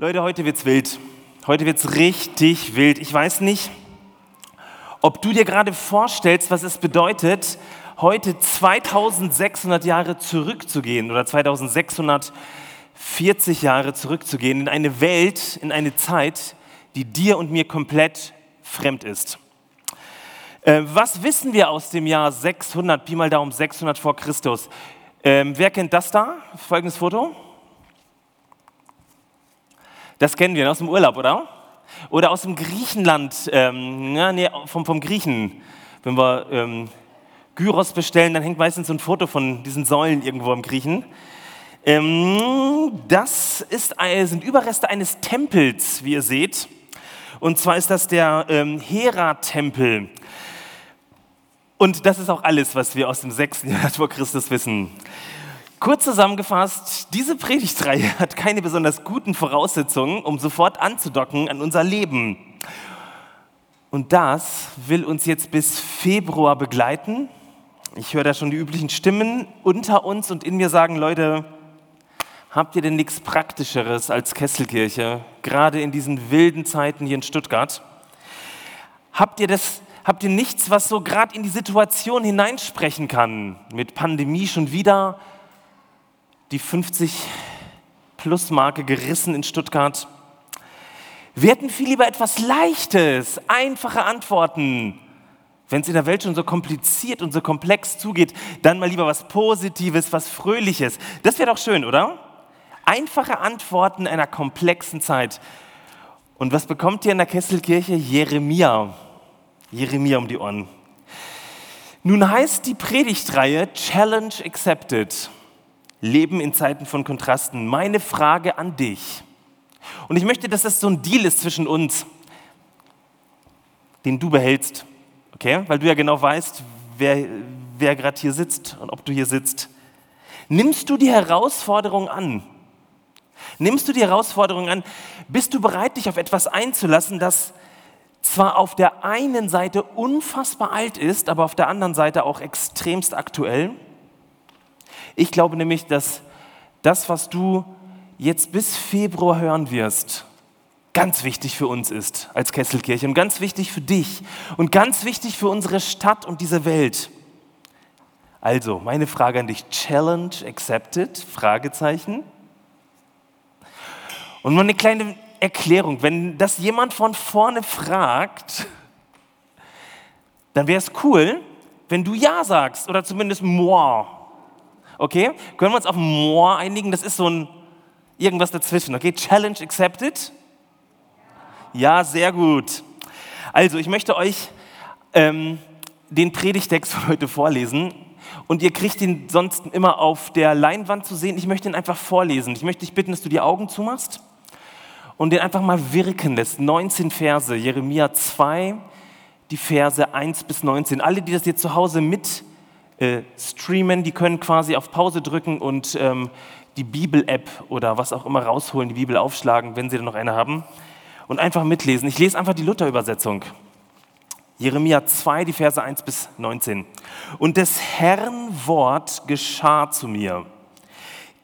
Leute, heute wird's wild. Heute wird's richtig wild. Ich weiß nicht, ob du dir gerade vorstellst, was es bedeutet, heute 2600 Jahre zurückzugehen oder 2640 Jahre zurückzugehen in eine Welt, in eine Zeit, die dir und mir komplett fremd ist. Was wissen wir aus dem Jahr 600, Pi mal Daumen, 600 vor Christus? Wer kennt das da? Folgendes Foto. Das kennen wir aus dem Urlaub, oder? Oder aus dem Griechenland, vom Griechen. Wenn wir Gyros bestellen, dann hängt meistens so ein Foto von diesen Säulen irgendwo am Griechen. Das sind Überreste eines Tempels, wie ihr seht. Und zwar ist das der Hera-Tempel. Und das ist auch alles, was wir aus dem 6. Jahrhundert vor Christus wissen. Kurz zusammengefasst, diese Predigtreihe hat keine besonders guten Voraussetzungen, um sofort anzudocken an unser Leben. Und das will uns jetzt bis Februar begleiten. Ich höre da schon die üblichen Stimmen unter uns und in mir sagen, Leute, habt ihr denn nichts Praktischeres als Kesselkirche, gerade in diesen wilden Zeiten hier in Stuttgart? Habt ihr nichts, was so gerade in die Situation hineinsprechen kann? Mit Pandemie schon wieder, die 50-Plus-Marke gerissen in Stuttgart. Wir hätten viel lieber etwas Leichtes, einfache Antworten. Wenn es in der Welt schon so kompliziert und so komplex zugeht, dann mal lieber was Positives, was Fröhliches. Das wäre doch schön, oder? Einfache Antworten einer komplexen Zeit. Und was bekommt ihr in der Kesselkirche? Jeremia um die Ohren. Nun heißt die Predigtreihe Challenge Accepted. Leben in Zeiten von Kontrasten. Meine Frage an dich. Und ich möchte, dass das so ein Deal ist zwischen uns, den du behältst. Okay? Weil du ja genau weißt, wer gerade hier sitzt und ob du hier sitzt. Nimmst du die Herausforderung an? Bist du bereit, dich auf etwas einzulassen, das zwar auf der einen Seite unfassbar alt ist, aber auf der anderen Seite auch extremst aktuell? Ich glaube nämlich, dass das, was du jetzt bis Februar hören wirst, ganz wichtig für uns ist als Kesselkirche und ganz wichtig für dich und ganz wichtig für unsere Stadt und diese Welt. Also, meine Frage an dich, Challenge accepted? Fragezeichen. Und mal eine kleine Erklärung, wenn das jemand von vorne fragt, dann wäre es cool, wenn du Ja sagst oder zumindest Moa. Okay? Können wir uns auf Moa einigen? Das ist so ein irgendwas dazwischen. Okay? Challenge accepted? Ja, sehr gut. Also, ich möchte euch den Predigtext von heute vorlesen. Und ihr kriegt ihn sonst immer auf der Leinwand zu sehen. Ich möchte ihn einfach vorlesen. Ich möchte dich bitten, dass du die Augen zumachst und den einfach mal wirken lässt. 19 Verse, Jeremia 2, die Verse 1 bis 19. Alle, die das jetzt zu Hause mit streamen, die können quasi auf Pause drücken und die Bibel-App oder was auch immer rausholen, die Bibel aufschlagen, wenn sie denn noch eine haben, und einfach mitlesen. Ich lese einfach die Luther-Übersetzung. Jeremia 2, die Verse 1 bis 19. Und des Herrn Wort geschah zu mir.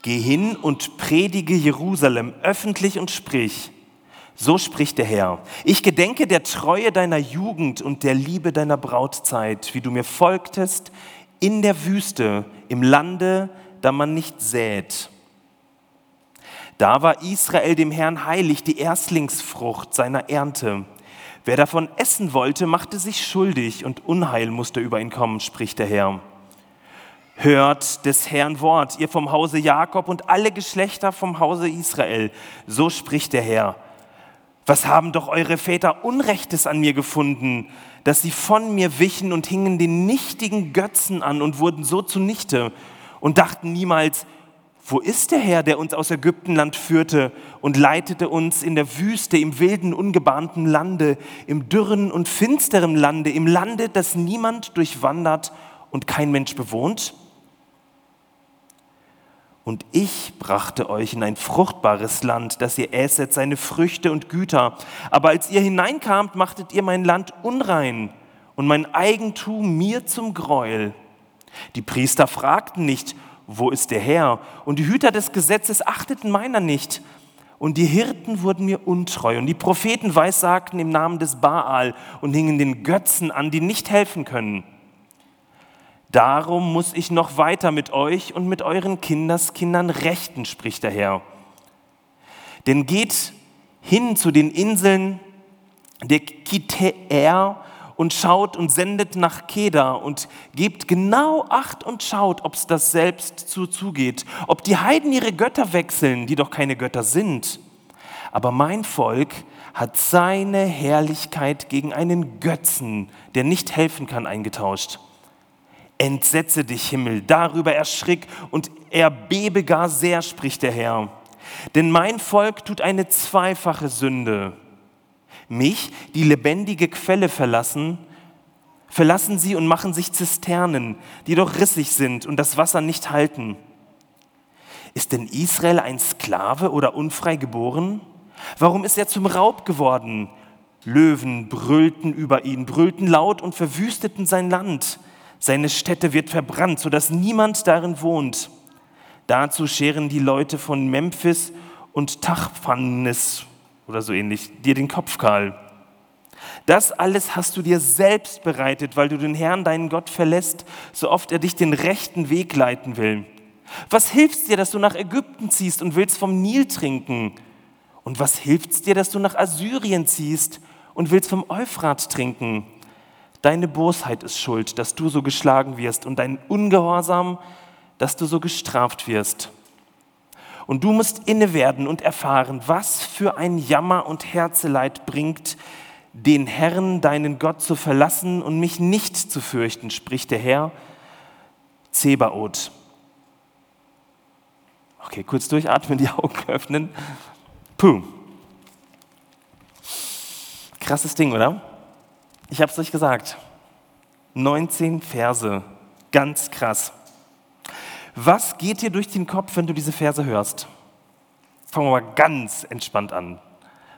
Geh hin und predige Jerusalem öffentlich und sprich, so spricht der Herr, ich gedenke der Treue deiner Jugend und der Liebe deiner Brautzeit, wie du mir folgtest in der Wüste, im Lande, da man nicht sät. Da war Israel dem Herrn heilig, die Erstlingsfrucht seiner Ernte. Wer davon essen wollte, machte sich schuldig und Unheil musste über ihn kommen, spricht der Herr. Hört des Herrn Wort, ihr vom Hause Jakob und alle Geschlechter vom Hause Israel. So spricht der Herr. Was haben doch eure Väter Unrechtes an mir gefunden, dass sie von mir wichen und hingen den nichtigen Götzen an und wurden so zunichte und dachten niemals, wo ist der Herr, der uns aus Ägyptenland führte und leitete uns in der Wüste, im wilden, ungebahnten Lande, im dürren und finsteren Lande, im Lande, das niemand durchwandert und kein Mensch bewohnt? Und ich brachte euch in ein fruchtbares Land, dass ihr äßet seine Früchte und Güter. Aber als ihr hineinkamt, machtet ihr mein Land unrein und mein Eigentum mir zum Gräuel. Die Priester fragten nicht, wo ist der Herr? Und die Hüter des Gesetzes achteten meiner nicht. und die Hirten wurden mir untreu und die Propheten weissagten im Namen des Baal und hingen den Götzen an, die nicht helfen können. Darum muss ich noch weiter mit euch und mit euren Kindeskindern rechten, spricht der Herr. Denn geht hin zu den Inseln der Kittim und schaut und sendet nach Kedar und gebt genau Acht und schaut, ob es das selbst zugeht, ob die Heiden ihre Götter wechseln, die doch keine Götter sind. Aber mein Volk hat seine Herrlichkeit gegen einen Götzen, der nicht helfen kann, eingetauscht. Entsetze dich, Himmel, darüber erschrick und erbebe gar sehr, spricht der Herr. Denn mein Volk tut eine zweifache Sünde. Mich, die lebendige Quelle verlassen sie und machen sich Zisternen, die doch rissig sind und das Wasser nicht halten. Ist denn Israel ein Sklave oder unfrei geboren? Warum ist er zum Raub geworden? Löwen brüllten über ihn, brüllten laut und verwüsteten sein Land. Seine Stätte wird verbrannt, sodass niemand darin wohnt. Dazu scheren die Leute von Memphis und Tachpannes oder so ähnlich dir den Kopf kahl. Das alles hast du dir selbst bereitet, weil du den Herrn, deinen Gott, verlässt, so oft er dich den rechten Weg leiten will. Was hilft's dir, dass du nach Ägypten ziehst und willst vom Nil trinken? Und was hilft's dir, dass du nach Assyrien ziehst und willst vom Euphrat trinken? Deine Bosheit ist schuld, dass du so geschlagen wirst, und dein Ungehorsam, dass du so gestraft wirst. Und du musst innewerden und erfahren, was für ein Jammer und Herzeleid bringt, den Herrn, deinen Gott, zu verlassen und mich nicht zu fürchten, spricht der Herr Zebaoth. Okay, kurz durchatmen, die Augen öffnen. Puh. Krasses Ding, oder? Ich habe es euch gesagt. 19 Verse. Ganz krass. Was geht dir durch den Kopf, wenn du diese Verse hörst? Fangen wir mal ganz entspannt an.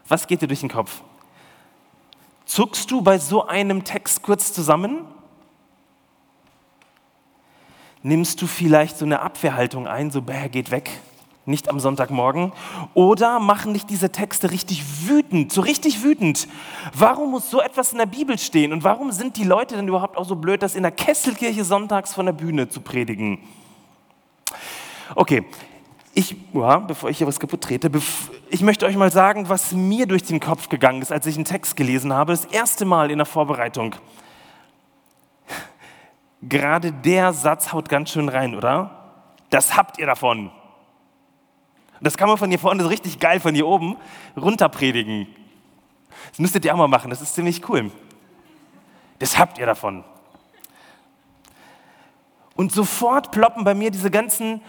Was geht dir durch den Kopf? Zuckst du bei so einem Text kurz zusammen? Nimmst du vielleicht so eine Abwehrhaltung ein, so, geht weg, nicht am Sonntagmorgen? Oder machen dich diese Texte richtig wütend, so richtig wütend? Warum muss so etwas in der Bibel stehen? Und warum sind die Leute denn überhaupt auch so blöd, das in der Kesselkirche sonntags von der Bühne zu predigen? Okay, bevor ich hier was kaputt trete, ich möchte euch mal sagen, was mir durch den Kopf gegangen ist, als ich einen Text gelesen habe, das erste Mal in der Vorbereitung. Gerade der Satz haut ganz schön rein, oder? Das habt ihr davon. Das kann man von hier vorne so richtig geil von hier oben runter predigen. Das müsstet ihr auch mal machen, das ist ziemlich cool. Das habt ihr davon. Und sofort ploppen bei mir diese ganzen,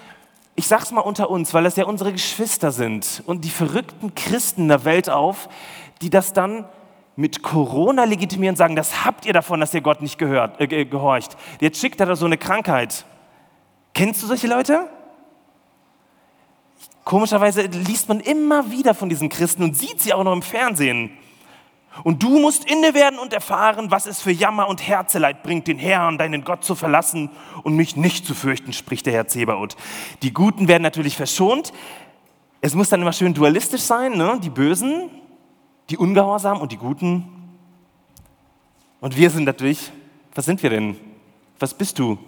ich sag's mal unter uns, weil das ja unsere Geschwister sind, und die verrückten Christen der Welt auf, die das dann mit Corona legitimieren und sagen, das habt ihr davon, dass ihr Gott nicht gehorcht. Jetzt schickt er da so eine Krankheit. Kennst du solche Leute? Komischerweise liest man immer wieder von diesen Christen und sieht sie auch noch im Fernsehen. Und du musst innewerden und erfahren, was es für Jammer und Herzeleid bringt, den Herrn, deinen Gott, zu verlassen und mich nicht zu fürchten, spricht der Herr Zebaoth. Die Guten werden natürlich verschont. Es muss dann immer schön dualistisch sein, ne? Die Bösen, die Ungehorsamen und die Guten. Und wir sind natürlich, was sind wir denn? Was bist du?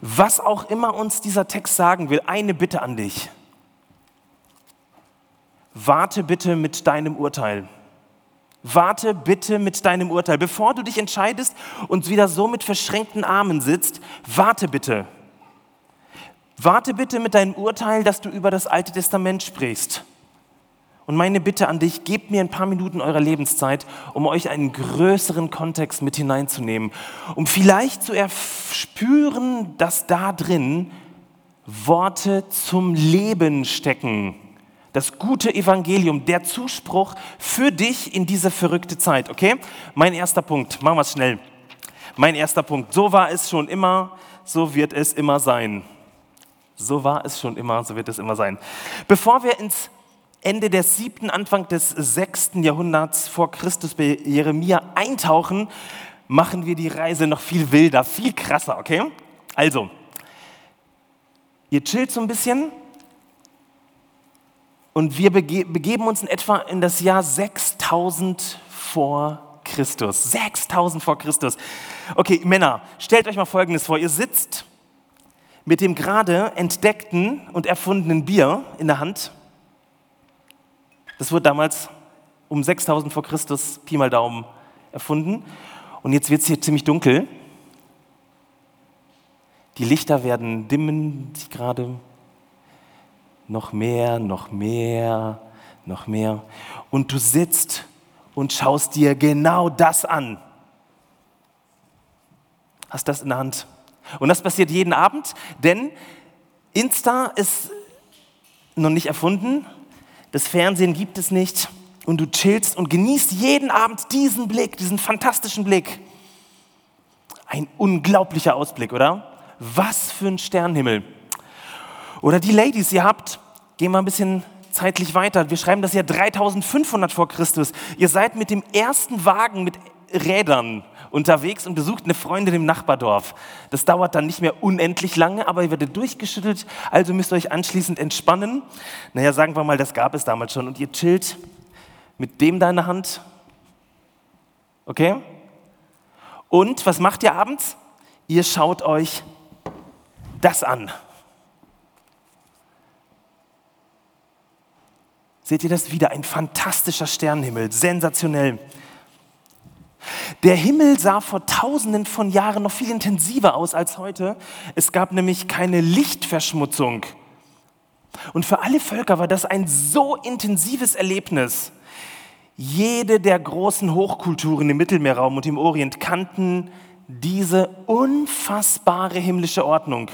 Was auch immer uns dieser Text sagen will, eine Bitte an dich. Warte bitte mit deinem Urteil. Warte bitte mit deinem Urteil. Bevor du dich entscheidest und wieder so mit verschränkten Armen sitzt, warte bitte. Warte bitte mit deinem Urteil, dass du über das Alte Testament sprichst. Und meine Bitte an dich, gebt mir ein paar Minuten eurer Lebenszeit, um euch einen größeren Kontext mit hineinzunehmen, um vielleicht zu erspüren, dass da drin Worte zum Leben stecken. Das gute Evangelium, der Zuspruch für dich in diese verrückte Zeit, okay? Mein erster Punkt, machen wir es schnell. Mein erster Punkt, so war es schon immer, so wird es immer sein. So war es schon immer, so wird es immer sein. Bevor wir ins Ende des 7., Anfang des 6. Jahrhunderts vor Christus bei Jeremia eintauchen, machen wir die Reise noch viel wilder, viel krasser, okay? Also, Ihr chillt so ein bisschen und wir begeben uns in etwa in das Jahr 6000 vor Christus. 6000 vor Christus. Okay, Männer, stellt euch mal Folgendes vor. Ihr sitzt mit dem gerade entdeckten und erfundenen Bier in der Hand. Das wurde damals um 6000 vor Christus, Pi mal Daumen, erfunden. Und jetzt wird es hier ziemlich dunkel. Die Lichter werden dimmen, sich gerade noch mehr. Und du sitzt und schaust dir genau das an. Hast das in der Hand. Und das passiert jeden Abend, denn Insta ist noch nicht erfunden, das Fernsehen gibt es nicht und du chillst und genießt jeden Abend diesen Blick, diesen fantastischen Blick. Ein unglaublicher Ausblick, oder? Was für ein Sternenhimmel. Oder die Ladies, ihr habt, gehen wir ein bisschen zeitlich weiter, wir schreiben das Jahr 3500 vor Christus. Ihr seid mit dem ersten Wagen mit Rädern unterwegs und besucht eine Freundin im Nachbardorf. Das dauert dann nicht mehr unendlich lange, aber ihr werdet durchgeschüttelt, also müsst ihr euch anschließend entspannen. Naja, sagen wir mal, das gab es damals schon. Und ihr chillt mit dem da in der Hand. Okay? Und was macht ihr abends? Ihr schaut euch das an. Seht ihr das wieder? Ein fantastischer Sternenhimmel, sensationell. Der Himmel sah vor Tausenden von Jahren noch viel intensiver aus als heute. Es gab nämlich keine Lichtverschmutzung. Und für alle Völker war das ein so intensives Erlebnis. Jede der großen Hochkulturen im Mittelmeerraum und im Orient kannten diese unfassbare himmlische Ordnung.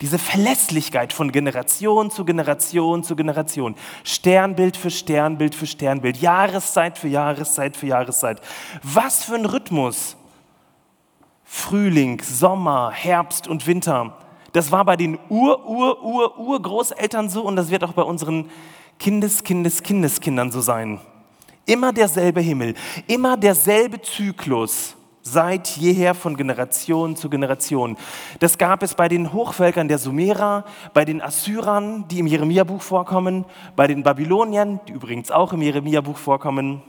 Diese Verlässlichkeit von Generation zu Generation zu Generation. Sternbild für Sternbild für Sternbild. Jahreszeit für Jahreszeit für Jahreszeit. Was für ein Rhythmus. Frühling, Sommer, Herbst und Winter. Das war bei den Urgroßeltern so und das wird auch bei unseren Kindeskindeskindeskindern so sein. Immer derselbe Himmel, immer derselbe Zyklus. Seit jeher von Generation zu Generation. Das gab es bei den Hochvölkern der Sumerer, bei den Assyrern, die im Jeremia-Buch vorkommen, bei den Babyloniern, die übrigens auch im Jeremia-Buch vorkommen,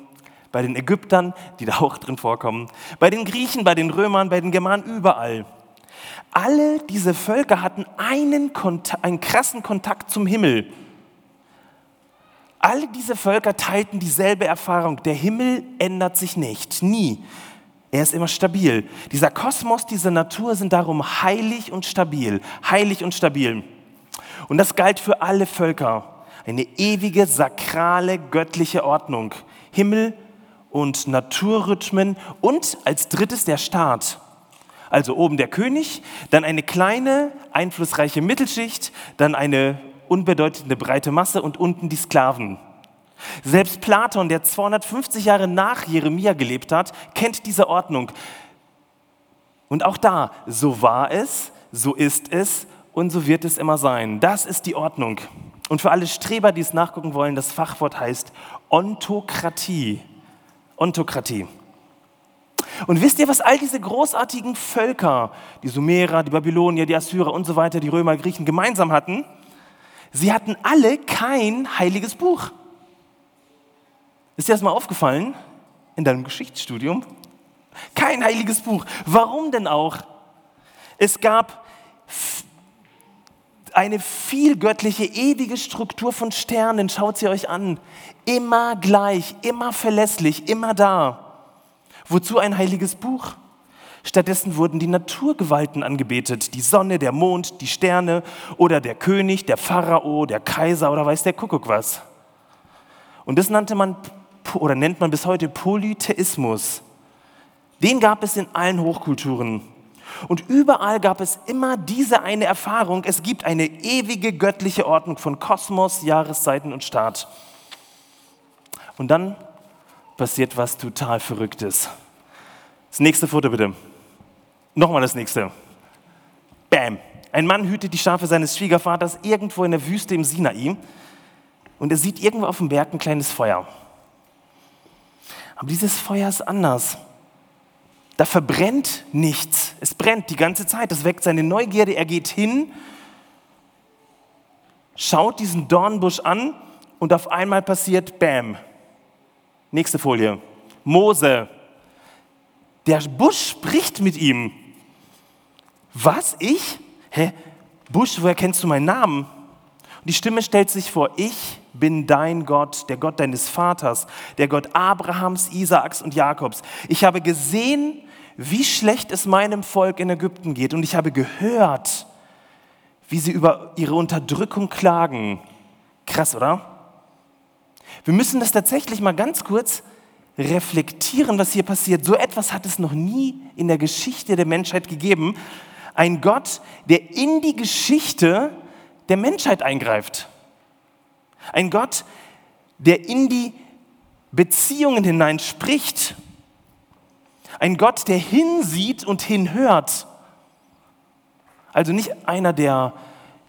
bei den Ägyptern, die da auch drin vorkommen, bei den Griechen, bei den Römern, bei den Germanen, überall. Alle diese Völker hatten einen krassen Kontakt zum Himmel. Alle diese Völker teilten dieselbe Erfahrung. Der Himmel ändert sich nicht, nie. Er ist immer stabil. Dieser Kosmos, diese Natur sind darum heilig und stabil. Heilig und stabil. Und das galt für alle Völker. Eine ewige, sakrale, göttliche Ordnung. Himmel und Naturrhythmen und als drittes der Staat. Also oben der König, dann eine kleine, einflussreiche Mittelschicht, dann eine unbedeutende breite Masse und unten die Sklaven. Selbst Platon, der 250 Jahre nach Jeremia gelebt hat, kennt diese Ordnung. Und auch da, so war es, so ist es und so wird es immer sein. Das ist die Ordnung. Und für alle Streber, die es nachgucken wollen, das Fachwort heißt Ontokratie. Ontokratie. Und wisst ihr, was all diese großartigen Völker, die Sumerer, die Babylonier, die Assyrer und so weiter, die Römer, Griechen, gemeinsam hatten? Sie hatten alle kein heiliges Buch. Ist dir das mal aufgefallen in deinem Geschichtsstudium? Kein heiliges Buch. Warum denn auch? Es gab eine vielgöttliche, ewige Struktur von Sternen. Schaut sie euch an. Immer gleich, immer verlässlich, immer da. Wozu ein heiliges Buch? Stattdessen wurden die Naturgewalten angebetet. Die Sonne, der Mond, die Sterne oder der König, der Pharao, der Kaiser oder weiß der Kuckuck was. Und das nannte man oder nennt man bis heute Polytheismus. Den gab es in allen Hochkulturen. Und überall gab es immer diese eine Erfahrung, es gibt eine ewige göttliche Ordnung von Kosmos, Jahreszeiten und Staat. Und dann passiert was total Verrücktes. Das nächste Foto bitte. Nochmal das nächste. Bam. Ein Mann hütet die Schafe seines Schwiegervaters irgendwo in der Wüste im Sinai. Und er sieht irgendwo auf dem Berg ein kleines Feuer. Aber dieses Feuer ist anders. Da verbrennt nichts. Es brennt die ganze Zeit. Das weckt seine Neugierde. Er geht hin schaut diesen Dornbusch an und auf einmal passiert, bam. Nächste Folie. Mose. Der Busch spricht mit ihm. Was, ich? Hä? Busch, woher kennst du meinen Namen? Und die Stimme stellt sich vor, ich bin dein Gott, der Gott deines Vaters, der Gott Abrahams, Isaaks und Jakobs. Ich habe gesehen, wie schlecht es meinem Volk in Ägypten geht und ich habe gehört, wie sie über ihre Unterdrückung klagen. Krass, oder? Wir müssen das tatsächlich mal ganz kurz reflektieren, was hier passiert. So etwas hat es noch nie in der Geschichte der Menschheit gegeben. Ein Gott, der in die Geschichte der Menschheit eingreift. Ein Gott, der in die Beziehungen hinein spricht. Ein Gott, der hinsieht und hinhört. Also nicht einer, der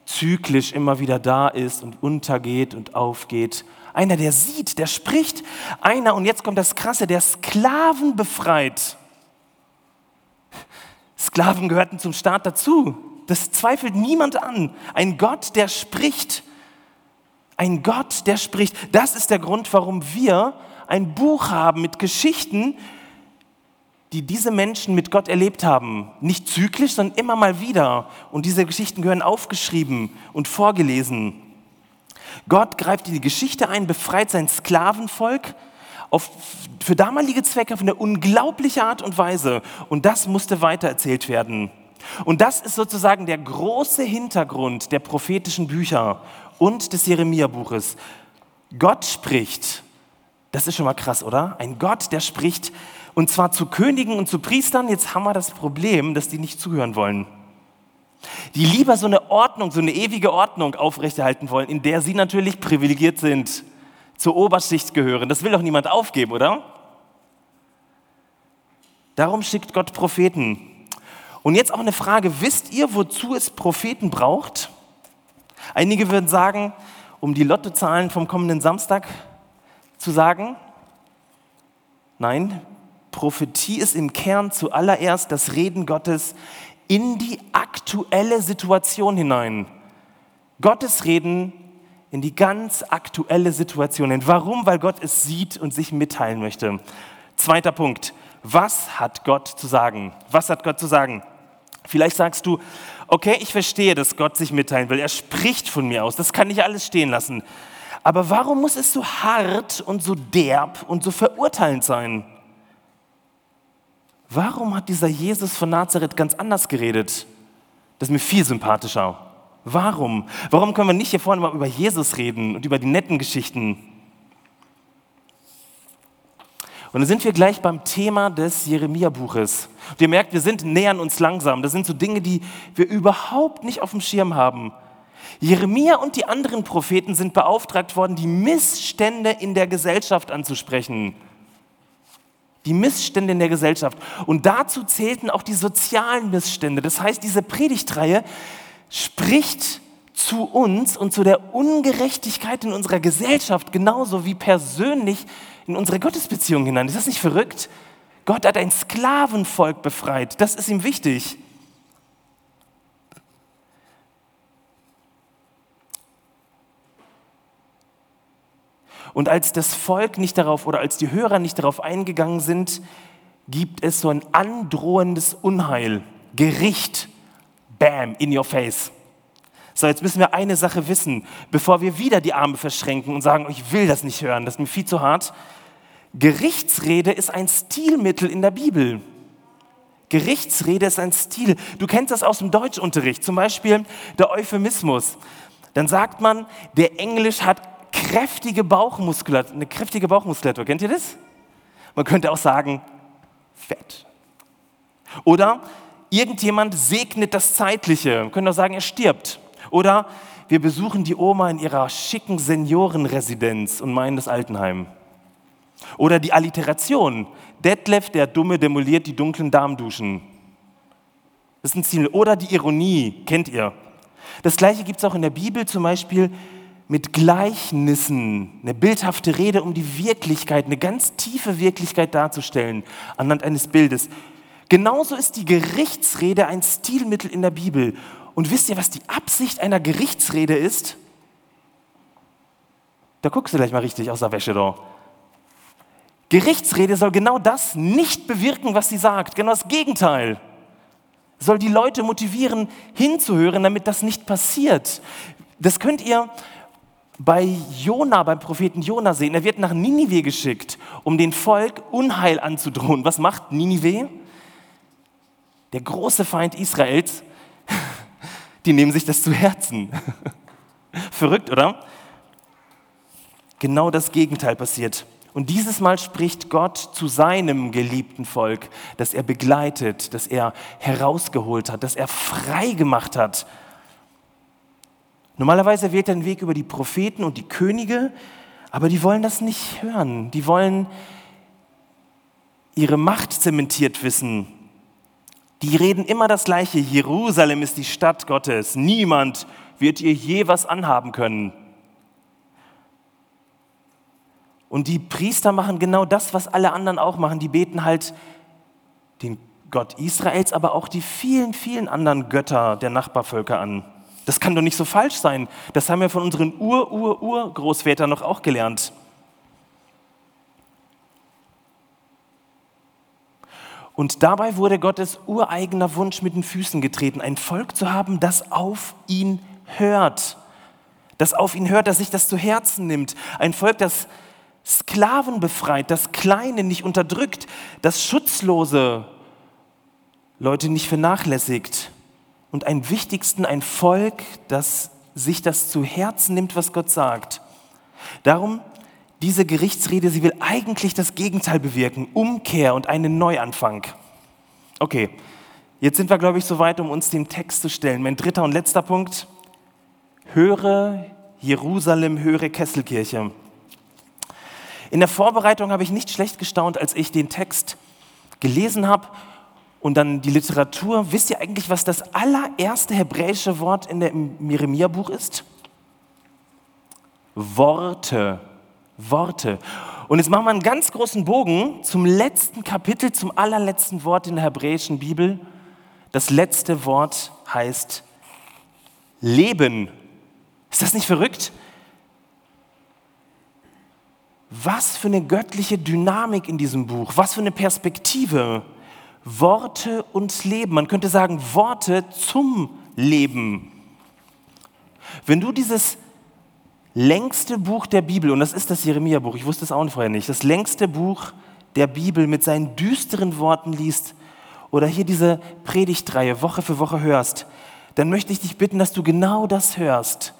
zyklisch immer wieder da ist und untergeht und aufgeht. Einer, der sieht, der spricht. Einer, und jetzt kommt das Krasse, der Sklaven befreit. Sklaven gehörten zum Staat dazu. Das zweifelt niemand an. Ein Gott, der spricht. Ein Gott, der spricht. Das ist der Grund, warum wir ein Buch haben mit Geschichten, die diese Menschen mit Gott erlebt haben. Nicht zyklisch, sondern immer mal wieder. Und diese Geschichten gehören aufgeschrieben und vorgelesen. Gott greift in die Geschichte ein, befreit sein Sklavenvolk für damalige Zwecke auf eine unglaubliche Art und Weise. Und das musste weitererzählt werden. Und das ist sozusagen der große Hintergrund der prophetischen Bücher und des Jeremia-Buches. Gott spricht. Das ist schon mal krass, oder? Ein Gott, der spricht, und zwar zu Königen und zu Priestern. Jetzt haben wir das Problem, dass die nicht zuhören wollen. Die lieber so eine Ordnung, so eine ewige Ordnung aufrechterhalten wollen, in der sie natürlich privilegiert sind, zur Oberschicht gehören. Das will doch niemand aufgeben, oder? Darum schickt Gott Propheten. Und jetzt auch eine Frage, wisst ihr, wozu es Propheten braucht? Einige würden sagen, um die Lottozahlen vom kommenden Samstag zu sagen. Nein, Prophetie ist im Kern zuallererst das Reden Gottes in die aktuelle Situation hinein. Gottes Reden in die ganz aktuelle Situation hinein. Warum? Weil Gott es sieht und sich mitteilen möchte. Zweiter Punkt. Was hat Gott zu sagen? Was hat Gott zu sagen? Vielleicht sagst du, okay, ich verstehe, dass Gott sich mitteilen will. Er spricht von mir aus. Das kann ich alles stehen lassen. Aber warum muss es so hart und so derb und so verurteilend sein? Warum hat dieser Jesus von Nazareth ganz anders geredet? Das ist mir viel sympathischer. Warum? Warum können wir nicht hier vorne mal über Jesus reden und über die netten Geschichten? Und dann sind wir gleich beim Thema des Jeremia-Buches. Und ihr merkt, wir nähern uns langsam. Das sind so Dinge, die wir überhaupt nicht auf dem Schirm haben. Jeremia und die anderen Propheten sind beauftragt worden, die Missstände in der Gesellschaft anzusprechen. Die Missstände in der Gesellschaft. Und dazu zählten auch die sozialen Missstände. Das heißt, diese Predigtreihe spricht zu uns und zu der Ungerechtigkeit in unserer Gesellschaft, genauso wie persönlich in unsere Gottesbeziehung hinein. Ist das nicht verrückt? Gott hat ein Sklavenvolk befreit. Das ist ihm wichtig. Und als das Volk nicht darauf oder als die Hörer nicht darauf eingegangen sind, gibt es so ein androhendes Unheil. Gericht. Bam, in your face. So, jetzt müssen wir eine Sache wissen, bevor wir wieder die Arme verschränken und sagen, ich will das nicht hören, das ist mir viel zu hart. Gerichtsrede ist ein Stilmittel in der Bibel. Gerichtsrede ist ein Stil. Du kennst das aus dem Deutschunterricht, zum Beispiel der Euphemismus. Dann sagt man, der Englisch hat eine kräftige Bauchmuskulatur, kennt ihr das? Man könnte auch sagen, fett. Oder irgendjemand segnet das Zeitliche, man könnte auch sagen, er stirbt. Oder wir besuchen die Oma in ihrer schicken Seniorenresidenz und meinen das Altenheim. Oder die Alliteration, Detlef, der Dumme, demoliert die dunklen Darmduschen. Das ist ein Ziel. Oder die Ironie, kennt ihr. Das Gleiche gibt es auch in der Bibel, zum Beispiel mit Gleichnissen, eine bildhafte Rede, um die Wirklichkeit, eine ganz tiefe Wirklichkeit darzustellen, anhand eines Bildes. Genauso ist die Gerichtsrede ein Stilmittel in der Bibel. Und wisst ihr, was die Absicht einer Gerichtsrede ist? Da guckst du gleich mal richtig aus der Wäsche da. Gerichtsrede soll genau das nicht bewirken, was sie sagt. Genau das Gegenteil. Soll die Leute motivieren, hinzuhören, damit das nicht passiert. Das könnt ihr bei Jona, beim Propheten Jona sehen. Er wird nach Ninive geschickt, um dem Volk Unheil anzudrohen. Was macht Ninive? Der große Feind Israels. Die nehmen sich das zu Herzen. Verrückt, oder? Genau das Gegenteil passiert. Und dieses Mal spricht Gott zu seinem geliebten Volk, das er begleitet, das er herausgeholt hat, das er frei gemacht hat. Normalerweise wählt er den Weg über die Propheten und die Könige, aber die wollen das nicht hören. Die wollen ihre Macht zementiert wissen. Die reden immer das Gleiche. Jerusalem ist die Stadt Gottes. Niemand wird ihr je was anhaben können. Und die Priester machen genau das, was alle anderen auch machen. Die beten halt den Gott Israels, aber auch die vielen, vielen anderen Götter der Nachbarvölker an. Das kann doch nicht so falsch sein. Das haben wir von unseren Ur-Ur-Urgroßvätern noch auch gelernt. Und dabei wurde Gottes ureigener Wunsch mit den Füßen getreten, ein Volk zu haben, das auf ihn hört. Das auf ihn hört, das sich das zu Herzen nimmt. Ein Volk, das Sklaven befreit, das Kleine nicht unterdrückt, das Schutzlose Leute nicht vernachlässigt und am wichtigsten ein Volk, das sich das zu Herzen nimmt, was Gott sagt. Darum, diese Gerichtsrede, sie will eigentlich das Gegenteil bewirken, Umkehr und einen Neuanfang. Okay, jetzt sind wir, glaube ich, soweit, um uns dem Text zu stellen. Mein dritter und letzter Punkt, höre Jerusalem, höre Kesselkirche. In der Vorbereitung habe ich nicht schlecht gestaunt, als ich den Text gelesen habe und dann die Literatur. Wisst ihr eigentlich, was das allererste hebräische Wort im Jeremia-Buch ist? Worte. Worte. Und jetzt machen wir einen ganz großen Bogen zum letzten Kapitel, zum allerletzten Wort in der hebräischen Bibel. Das letzte Wort heißt Leben. Ist das nicht verrückt? Was für eine göttliche Dynamik in diesem Buch, was für eine Perspektive. Worte und Leben, man könnte sagen Worte zum Leben. Wenn du dieses längste Buch der Bibel, und das ist das Jeremia-Buch, ich wusste es auch vorher nicht, das längste Buch der Bibel mit seinen düsteren Worten liest oder hier diese Predigtreihe Woche für Woche hörst, dann möchte ich dich bitten, dass du genau das hörst.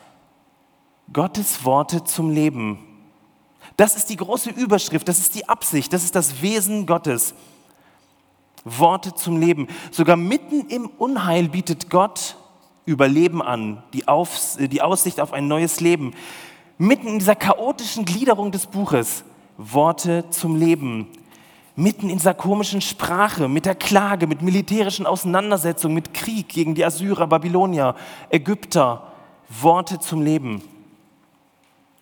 Gottes Worte zum Leben. Das ist die große Überschrift, das ist die Absicht, das ist das Wesen Gottes. Worte zum Leben. Sogar mitten im Unheil bietet Gott Überleben an, die Aussicht auf ein neues Leben. Mitten in dieser chaotischen Gliederung des Buches, Worte zum Leben. Mitten in dieser komischen Sprache, mit der Klage, mit militärischen Auseinandersetzungen, mit Krieg gegen die Assyrer, Babylonier, Ägypter, Worte zum Leben.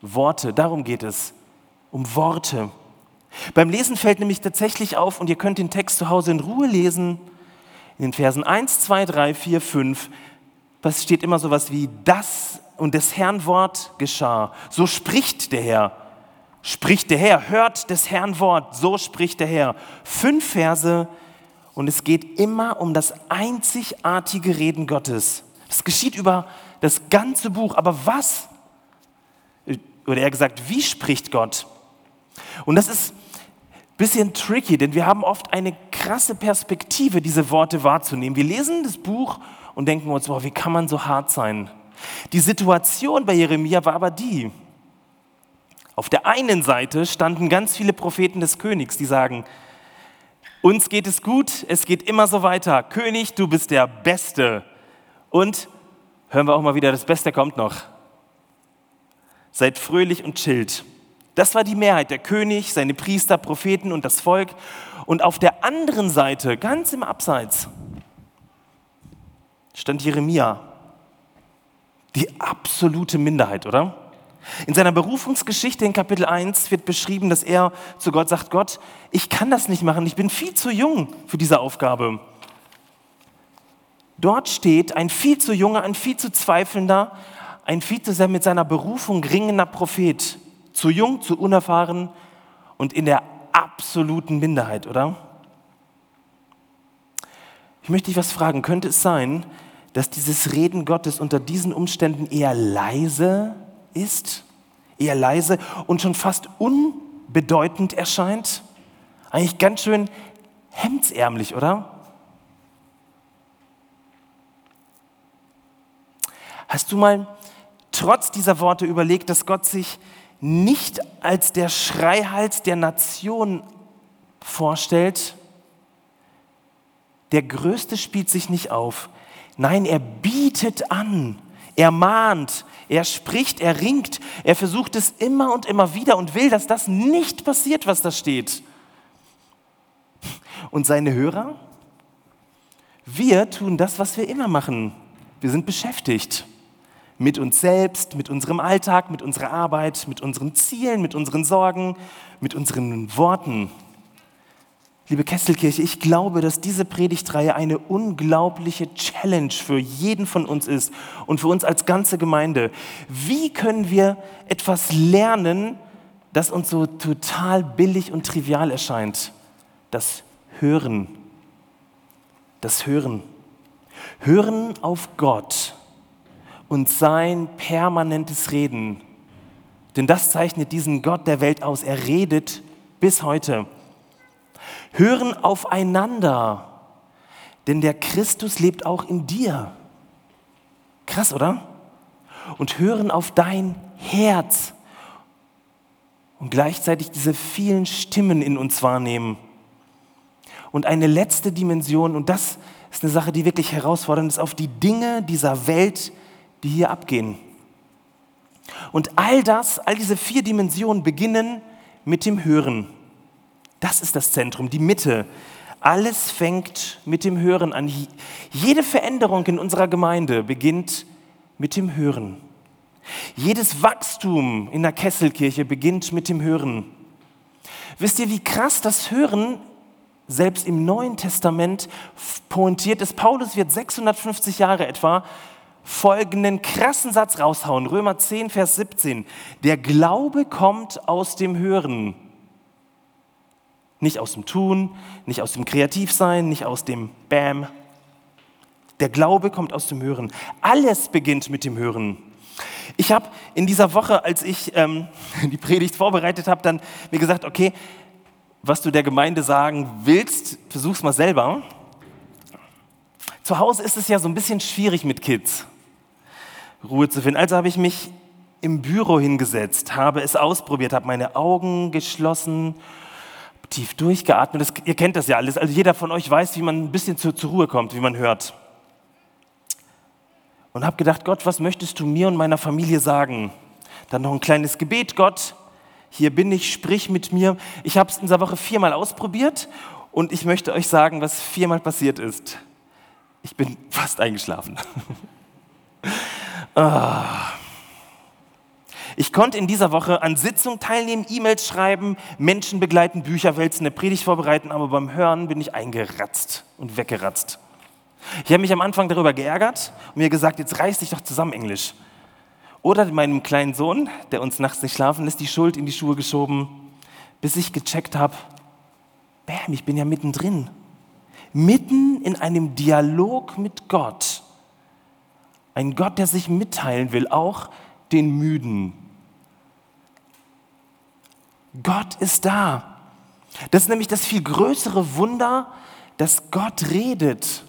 Worte, darum geht es. Um Worte. Beim Lesen fällt nämlich tatsächlich auf, und ihr könnt den Text zu Hause in Ruhe lesen, in den Versen 1, 2, 3, 4, 5, das steht immer sowas wie das und des Herrn Wort geschah. So spricht der Herr. Spricht der Herr, hört des Herrn Wort, so spricht der Herr. 5 Verse und es geht immer um das einzigartige Reden Gottes. Das geschieht über das ganze Buch, aber was? Oder eher gesagt, wie spricht Gott? Und das ist ein bisschen tricky, denn wir haben oft eine krasse Perspektive, diese Worte wahrzunehmen. Wir lesen das Buch und denken uns, boah, wie kann man so hart sein? Die Situation bei Jeremia war aber die. Auf der einen Seite standen ganz viele Propheten des Königs, die sagen, uns geht es gut, es geht immer so weiter. König, du bist der Beste. Und hören wir auch mal wieder, das Beste kommt noch. Seid fröhlich und chillt. Das war die Mehrheit, der König, seine Priester, Propheten und das Volk. Und auf der anderen Seite, ganz im Abseits, stand Jeremia. Die absolute Minderheit, oder? In seiner Berufungsgeschichte in Kapitel 1 wird beschrieben, dass er zu Gott sagt, Gott, ich kann das nicht machen, ich bin viel zu jung für diese Aufgabe. Dort steht ein viel zu junger, ein viel zu zweifelnder, ein viel zu sehr mit seiner Berufung ringender Prophet. zu jung, zu unerfahren und in der absoluten Minderheit, oder? Ich möchte dich was fragen. Könnte es sein, dass dieses Reden Gottes unter diesen Umständen eher leise ist? Eher leise und schon fast unbedeutend erscheint? Eigentlich ganz schön hemdsärmlich, oder? Hast du mal trotz dieser Worte überlegt, dass Gott sich nicht als der Schreihals der Nation vorstellt? Der Größte spielt sich nicht auf. Nein, er bietet an, er mahnt, er spricht, er ringt, er versucht es immer und immer wieder und will, dass das nicht passiert, was da steht. Und seine Hörer? Wir tun das, was wir immer machen. Wir sind beschäftigt mit uns selbst, mit unserem Alltag, mit unserer Arbeit, mit unseren Zielen, mit unseren Sorgen, mit unseren Worten. Liebe Kesselkirche, ich glaube, dass diese Predigtreihe eine unglaubliche Challenge für jeden von uns ist und für uns als ganze Gemeinde. Wie können wir etwas lernen, das uns so total billig und trivial erscheint? Das Hören. Das Hören. Hören auf Gott und sein permanentes Reden. Denn das zeichnet diesen Gott der Welt aus. Er redet bis heute. Hören aufeinander, denn der Christus lebt auch in dir. Krass, oder? Und hören auf dein Herz und gleichzeitig diese vielen Stimmen in uns wahrnehmen. Und eine letzte Dimension, und das ist eine Sache, die wirklich herausfordernd ist, auf die Dinge dieser Welt, die hier abgehen. Und all diese vier Dimensionen beginnen mit dem Hören. Das ist das Zentrum, die Mitte. Alles fängt mit dem Hören an. Jede Veränderung in unserer Gemeinde beginnt mit dem Hören. Jedes Wachstum in der Kesselkirche beginnt mit dem Hören. Wisst ihr, wie krass das Hören selbst im Neuen Testament pointiert ist? Paulus wird 650 Jahre etwa folgenden krassen Satz raushauen. Römer 10, Vers 17. Der Glaube kommt aus dem Hören. Nicht aus dem Tun, nicht aus dem Kreativsein, nicht aus dem Bam. Der Glaube kommt aus dem Hören. Alles beginnt mit dem Hören. Ich habe in dieser Woche, als ich die Predigt vorbereitet habe, dann mir gesagt, okay, was du der Gemeinde sagen willst, versuch's mal selber. Zu Hause ist es ja so ein bisschen schwierig mit Kids, Ruhe zu finden. Also habe ich mich im Büro hingesetzt, habe es ausprobiert, habe meine Augen geschlossen, tief durchgeatmet. Ihr kennt das ja alles. Also jeder von euch weiß, wie man ein bisschen zur Ruhe kommt, wie man hört. Und habe gedacht, Gott, was möchtest du mir und meiner Familie sagen? Dann noch ein kleines Gebet. Gott, hier bin ich, sprich mit mir. Ich habe es in dieser Woche 4-mal ausprobiert und ich möchte euch sagen, was 4-mal passiert ist. Ich bin fast eingeschlafen. Ich konnte in dieser Woche an Sitzungen teilnehmen, E-Mails schreiben, Menschen begleiten, Bücher wälzen, eine Predigt vorbereiten, aber beim Hören bin ich eingeratzt und weggeratzt. Ich habe mich am Anfang darüber geärgert und mir gesagt, jetzt reiß dich doch zusammen, Englisch. Oder meinem kleinen Sohn, der uns nachts nicht schlafen lässt, die Schuld in die Schuhe geschoben, bis ich gecheckt habe, bam, ich bin ja mittendrin. Mitten in einem Dialog mit Gott. Ein Gott, der sich mitteilen will, auch den Müden. Gott ist da. Das ist nämlich das viel größere Wunder, dass Gott redet.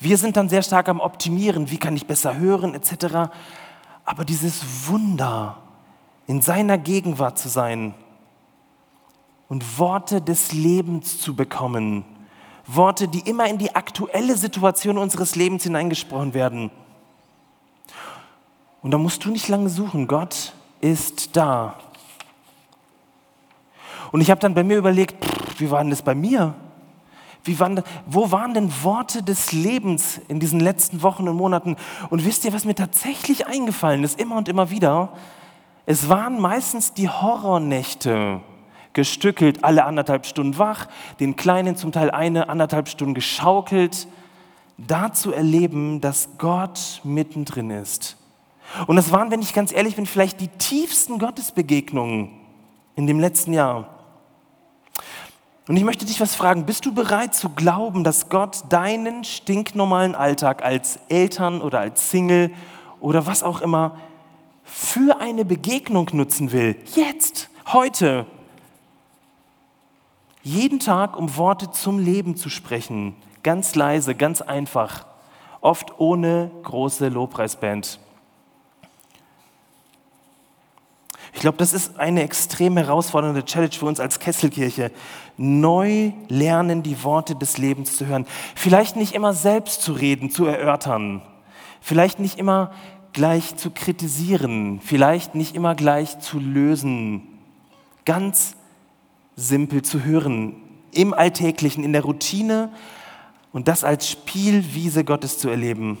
Wir sind dann sehr stark am Optimieren, wie kann ich besser hören, etc. Aber dieses Wunder, in seiner Gegenwart zu sein und Worte des Lebens zu bekommen, Worte, die immer in die aktuelle Situation unseres Lebens hineingesprochen werden. Und da musst du nicht lange suchen, Gott ist da. Und ich habe dann bei mir überlegt, wie war denn das bei mir? Wo waren denn Worte des Lebens in diesen letzten Wochen und Monaten? Und wisst ihr, was mir tatsächlich eingefallen ist, immer und immer wieder? Es waren meistens die Horrornächte, gestückelt, alle 1,5 Stunden wach, den Kleinen zum Teil 1,5 Stunden geschaukelt, da zu erleben, dass Gott mittendrin ist. Und das waren, wenn ich ganz ehrlich bin, vielleicht die tiefsten Gottesbegegnungen in dem letzten Jahr. Und ich möchte dich was fragen. Bist du bereit zu glauben, dass Gott deinen stinknormalen Alltag als Eltern oder als Single oder was auch immer für eine Begegnung nutzen will? Jetzt, heute. Jeden Tag, um Worte zum Leben zu sprechen. Ganz leise, ganz einfach. Oft ohne große Lobpreisband. Ich glaube, das ist eine extrem herausfordernde Challenge für uns als Kesselkirche. Neu lernen, die Worte des Lebens zu hören. Vielleicht nicht immer selbst zu reden, zu erörtern. Vielleicht nicht immer gleich zu kritisieren. Vielleicht nicht immer gleich zu lösen. Ganz simpel zu hören. Im Alltäglichen, in der Routine. Und das als Spielwiese Gottes zu erleben.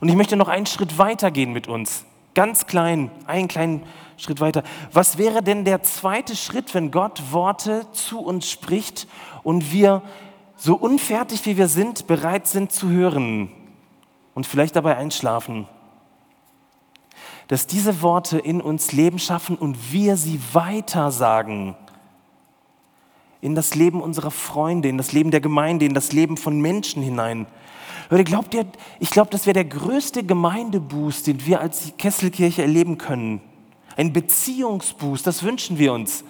Und ich möchte noch einen Schritt weiter gehen mit uns. Ganz klein, einen kleinen Schritt weiter. Was wäre denn der zweite Schritt, wenn Gott Worte zu uns spricht und wir, so unfertig wie wir sind, bereit sind zu hören und vielleicht dabei einschlafen? Dass diese Worte in uns Leben schaffen und wir sie weitersagen. In das Leben unserer Freunde, in das Leben der Gemeinde, in das Leben von Menschen hinein. Leute, glaubt ihr, ich glaube, das wäre der größte Gemeindeboost, den wir als Kesselkirche erleben können. Ein Beziehungsboost, das wünschen wir uns.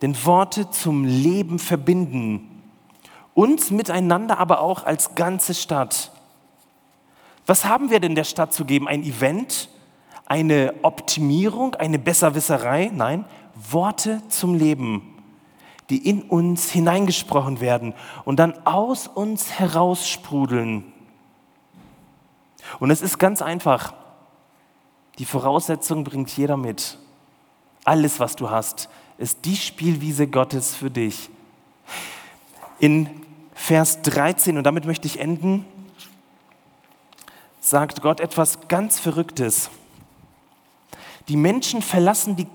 Denn Worte zum Leben verbinden. Uns miteinander, aber auch als ganze Stadt. Was haben wir denn der Stadt zu geben? Ein Event? Eine Optimierung? Eine Besserwisserei? Nein, Worte zum Leben, die in uns hineingesprochen werden und dann aus uns heraussprudeln. Und es ist ganz einfach. Die Voraussetzung bringt jeder mit. Alles, was du hast, ist die Spielwiese Gottes für dich. In Vers 13, und damit möchte ich enden, sagt Gott etwas ganz Verrücktes. Die Menschen verlassen die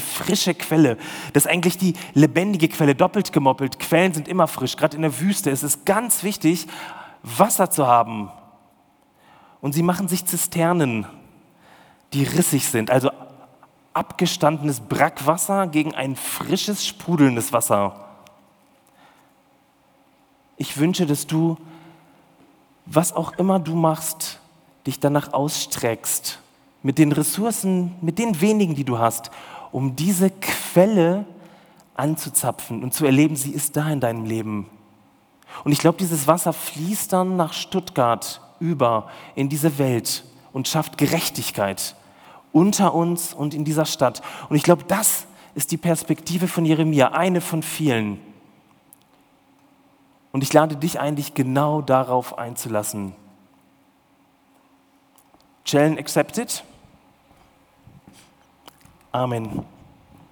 frische Quelle. Das ist eigentlich die lebendige Quelle, doppelt gemoppelt. Quellen sind immer frisch, gerade in der Wüste. Es ist ganz wichtig, Wasser zu haben. Und sie machen sich Zisternen, die rissig sind. Also abgestandenes Brackwasser gegen ein frisches, sprudelndes Wasser. Ich wünsche, dass du, was auch immer du machst, dich danach ausstreckst. Mit den Ressourcen, mit den wenigen, die du hast, um diese Quelle anzuzapfen und zu erleben, sie ist da in deinem Leben. Und ich glaube, dieses Wasser fließt dann nach Stuttgart über in diese Welt und schafft Gerechtigkeit unter uns und in dieser Stadt. Und ich glaube, das ist die Perspektive von Jeremia, eine von vielen. Und ich lade dich ein, dich genau darauf einzulassen. Challenge accepted. Amen.